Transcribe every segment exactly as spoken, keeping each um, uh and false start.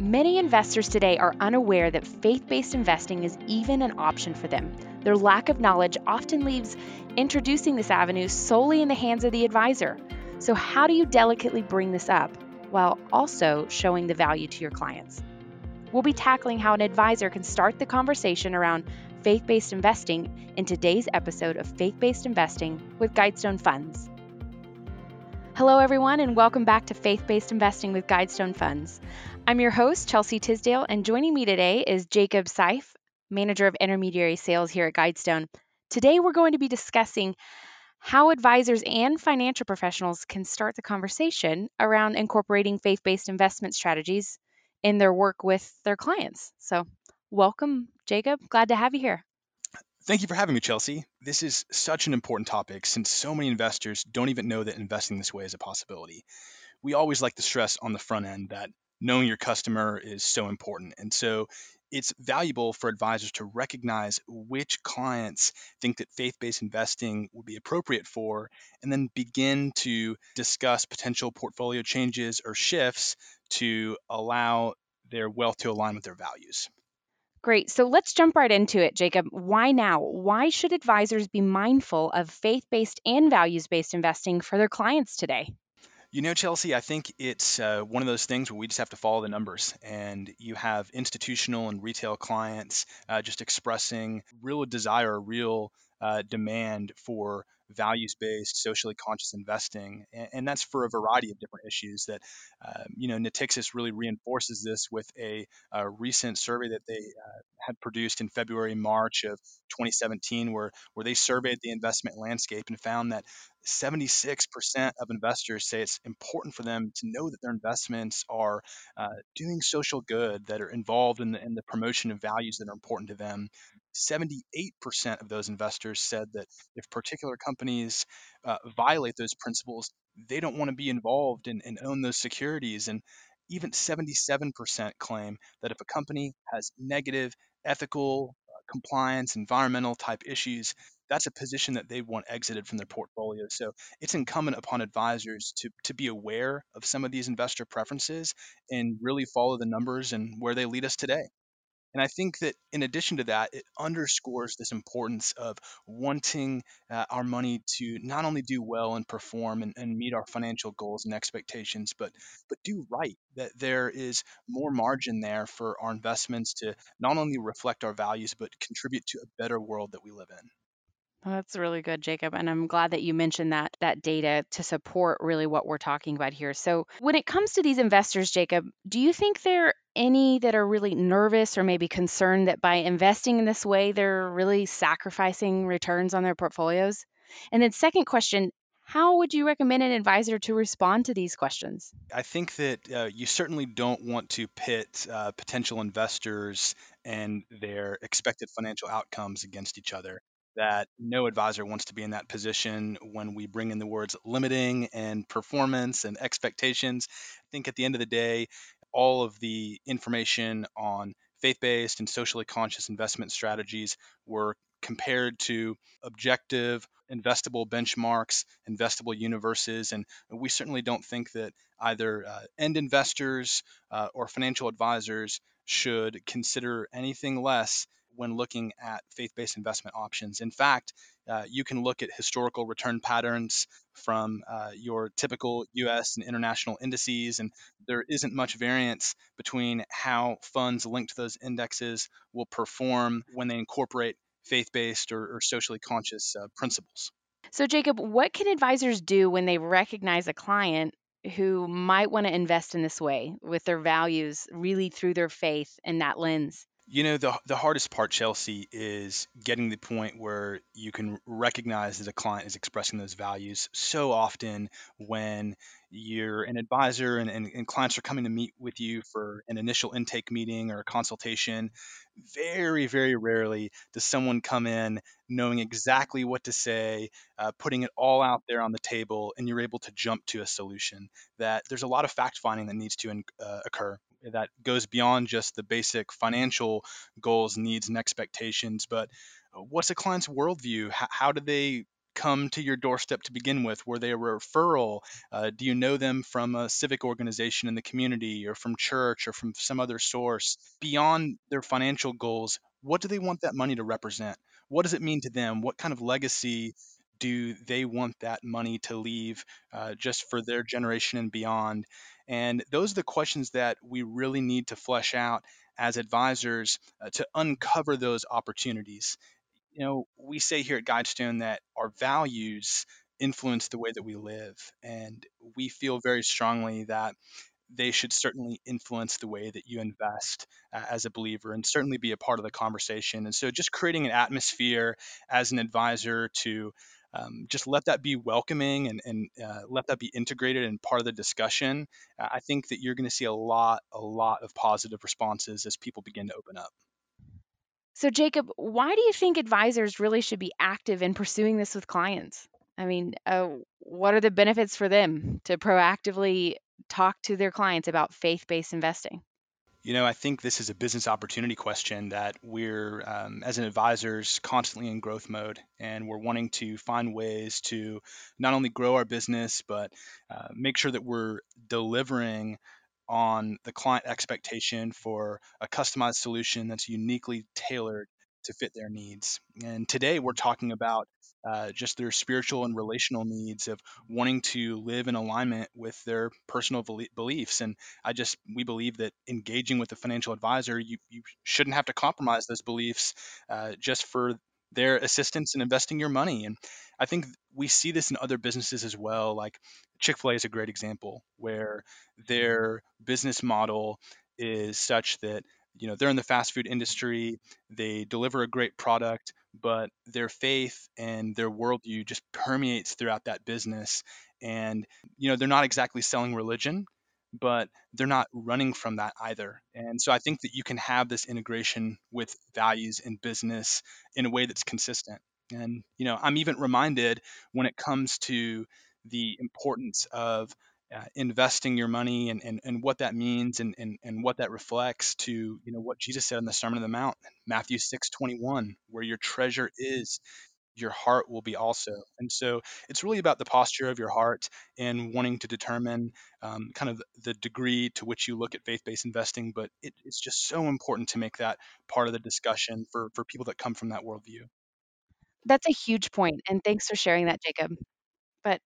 Many investors today are unaware that faith-based investing is even an option for them. Their lack of knowledge often leaves introducing this avenue solely in the hands of the advisor. So how do you delicately bring this up while also showing the value to your clients? We'll be tackling how an advisor can start the conversation around faith-based investing in today's episode of Faith-Based Investing with GuideStone Funds. Hello, everyone, and welcome back to Faith-Based Investing with GuideStone Funds. I'm your host, Chelsea Tisdale, and joining me today is Jacob Seif, Manager of Intermediary Sales here at GuideStone. Today, we're going to be discussing how advisors and financial professionals can start the conversation around incorporating faith-based investment strategies in their work with their clients. So welcome, Jacob. Glad to have you here. Thank you for having me, Chelsea. This is such an important topic since so many investors don't even know that investing this way is a possibility. We always like to stress on the front end that knowing your customer is so important. And so it's valuable for advisors to recognize which clients think that faith-based investing would be appropriate for, and then begin to discuss potential portfolio changes or shifts to allow their wealth to align with their values. Great. So let's jump right into it, Jacob. Why now? Why should advisors be mindful of faith-based and values-based investing for their clients today? You know, Chelsea, I think it's uh, one of those things where we just have to follow the numbers. And you have institutional and retail clients uh, just expressing real desire, real uh, demand for values-based, socially conscious investing. And, and that's for a variety of different issues that, uh, you know, Natixis really reinforces this with a, a recent survey that they uh, had produced in February, March of twenty seventeen, where, where they surveyed the investment landscape and found that seventy-six percent of investors say it's important for them to know that their investments are uh, doing social good, that are involved in the, in the promotion of values that are important to them. seventy-eight percent of those investors said that if particular companies uh, violate those principles, they don't want to be involved and, and own those securities. And even seventy-seven percent claim that if a company has negative ethical, uh, compliance, environmental type issues, that's a position that they want exited from their portfolio. So it's incumbent upon advisors to to be aware of some of these investor preferences and really follow the numbers and where they lead us today. And I think that in addition to that, it underscores this importance of wanting uh, our money to not only do well and perform and, and meet our financial goals and expectations, but but do right, that there is more margin there for our investments to not only reflect our values, but contribute to a better world that we live in. Well, that's really good, Jacob. And I'm glad that you mentioned that that data to support really what we're talking about here. So when it comes to these investors, Jacob, do you think there are any that are really nervous or maybe concerned that by investing in this way, they're really sacrificing returns on their portfolios? And then second question, how would you recommend an advisor to respond to these questions? I think that uh, you certainly don't want to pit uh, potential investors and their expected financial outcomes against each other. That no advisor wants to be in that position when we bring in the words limiting and performance and expectations. I think at the end of the day, all of the information on faith-based and socially conscious investment strategies were compared to objective, investable benchmarks, investable universes. And we certainly don't think that either uh, end investors uh, or financial advisors should consider anything less when looking at faith-based investment options. In fact, uh, you can look at historical return patterns from uh, your typical U S and international indices, and there isn't much variance between how funds linked to those indexes will perform when they incorporate faith-based or, or socially conscious uh, principles. So, Jacob, what can advisors do when they recognize a client who might want to invest in this way with their values, really through their faith and that lens? You know, the the hardest part, Chelsea, is getting to the point where you can recognize that a client is expressing those values. So often when you're an advisor and, and, and clients are coming to meet with you for an initial intake meeting or a consultation, very, very rarely does someone come in knowing exactly what to say, uh, putting it all out there on the table, and you're able to jump to a solution. That there's a lot of fact-finding that needs to uh, occur. That goes beyond just the basic financial goals, needs, and expectations, but what's a client's worldview? How, how do they come to your doorstep to begin with? Were they a referral? Uh, do you know them from a civic organization in the community or from church or from some other source? Beyond their financial goals, what do they want that money to represent? What does it mean to them? What kind of legacy do they want that money to leave uh, just for their generation and beyond? And those are the questions that we really need to flesh out as advisors uh, to uncover those opportunities. You know, we say here at GuideStone that our values influence the way that we live, and we feel very strongly that they should certainly influence the way that you invest uh, as a believer, and certainly be a part of the conversation. And so just creating an atmosphere as an advisor to um, just let that be welcoming and, and uh, let that be integrated and part of the discussion. Uh, I think that you're going to see a lot, a lot of positive responses as people begin to open up. So Jacob, why do you think advisors really should be active in pursuing this with clients? I mean, uh, what are the benefits for them to proactively talk to their clients about faith-based investing? You know, I think this is a business opportunity question that we're, um, as an advisors, constantly in growth mode, and we're wanting to find ways to not only grow our business, but uh, make sure that we're delivering on the client expectation for a customized solution that's uniquely tailored to fit their needs. And today we're talking about Uh, just their spiritual and relational needs of wanting to live in alignment with their personal beliefs. And I just, we believe that engaging with a financial advisor, you, you shouldn't have to compromise those beliefs uh, just for their assistance in investing your money. And I think we see this in other businesses as well. Like Chick-fil-A is a great example where their business model is such that, you know, they're in the fast food industry, they deliver a great product, but their faith and their worldview just permeates throughout that business. And, you know, they're not exactly selling religion, but they're not running from that either. And so I think that you can have this integration with values in business in a way that's consistent. And, you know, I'm even reminded when it comes to the importance of Uh, investing your money and, and, and what that means and, and, and what that reflects to, you know, what Jesus said in the Sermon on the Mount, Matthew six twenty-one, where your treasure is, your heart will be also. And so it's really about the posture of your heart and wanting to determine um, kind of the degree to which you look at faith-based investing. But it, it's just so important to make that part of the discussion for, for people that come from that worldview. That's a huge point. And thanks for sharing that, Jacob. But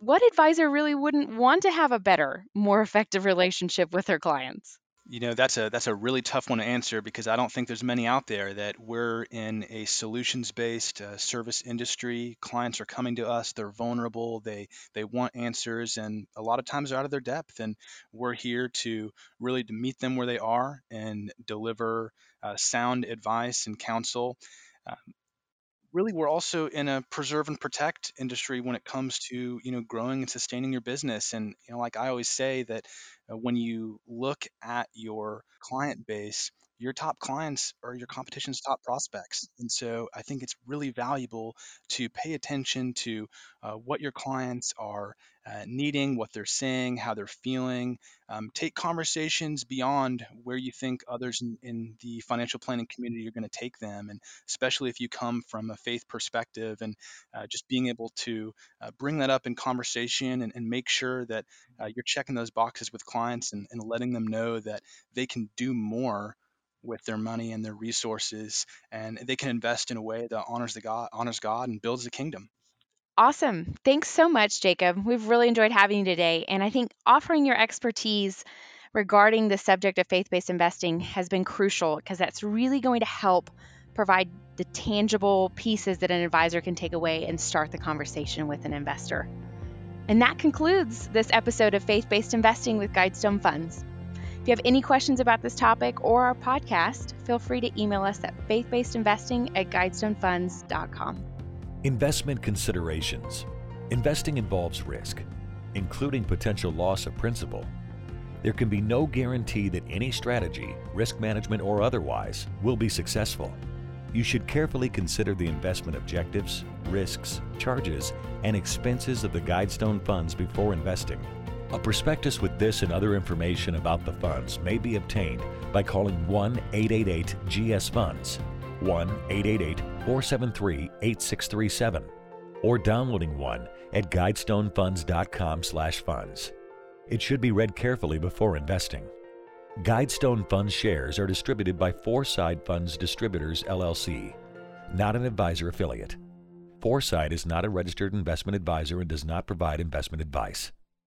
what advisor really wouldn't want to have a better, more effective relationship with their clients? You know, that's a that's a really tough one to answer, because I don't think there's many out there. That we're in a solutions-based uh, service industry. Clients are coming to us, they're vulnerable, they they want answers, and a lot of times they're out of their depth, and we're here to really to meet them where they are and deliver uh, sound advice and counsel. Um, Really, we're also in a preserve and protect industry when it comes to, you know, growing and sustaining your business. And, you know, like I always say that uh, when you look at your client base, your top clients are your competition's top prospects. And so I think it's really valuable to pay attention to uh, what your clients are uh, needing, what they're saying, how they're feeling. Um, take conversations beyond where you think others in, in the financial planning community are going to take them. And especially if you come from a faith perspective, and uh, just being able to uh, bring that up in conversation and, and make sure that uh, you're checking those boxes with clients and, and letting them know that they can do more with their money and their resources, and they can invest in a way that honors the God, honors God and builds the kingdom. Awesome. Thanks so much, Jacob. We've really enjoyed having you today. And I think offering your expertise regarding the subject of faith-based investing has been crucial, because that's really going to help provide the tangible pieces that an advisor can take away and start the conversation with an investor. And that concludes this episode of Faith-Based Investing with GuideStone Funds. If you have any questions about this topic or our podcast, feel free to email us at faith based investing at guidestone funds dot com. Investment considerations. Investing involves risk, including potential loss of principal. There can be no guarantee that any strategy, risk management or otherwise, will be successful. You should carefully consider the investment objectives, risks, charges, and expenses of the GuideStone Funds before investing. A prospectus with this and other information about the funds may be obtained by calling one eight eight eight G S Funds, one eight eight eight four seven three eight six three seven, or downloading one at guidestonefunds dot com slash funds. It should be read carefully before investing. GuideStone Funds shares are distributed by Foreside Funds Distributors, L L C, not an advisor affiliate. Foreside is not a registered investment advisor and does not provide investment advice.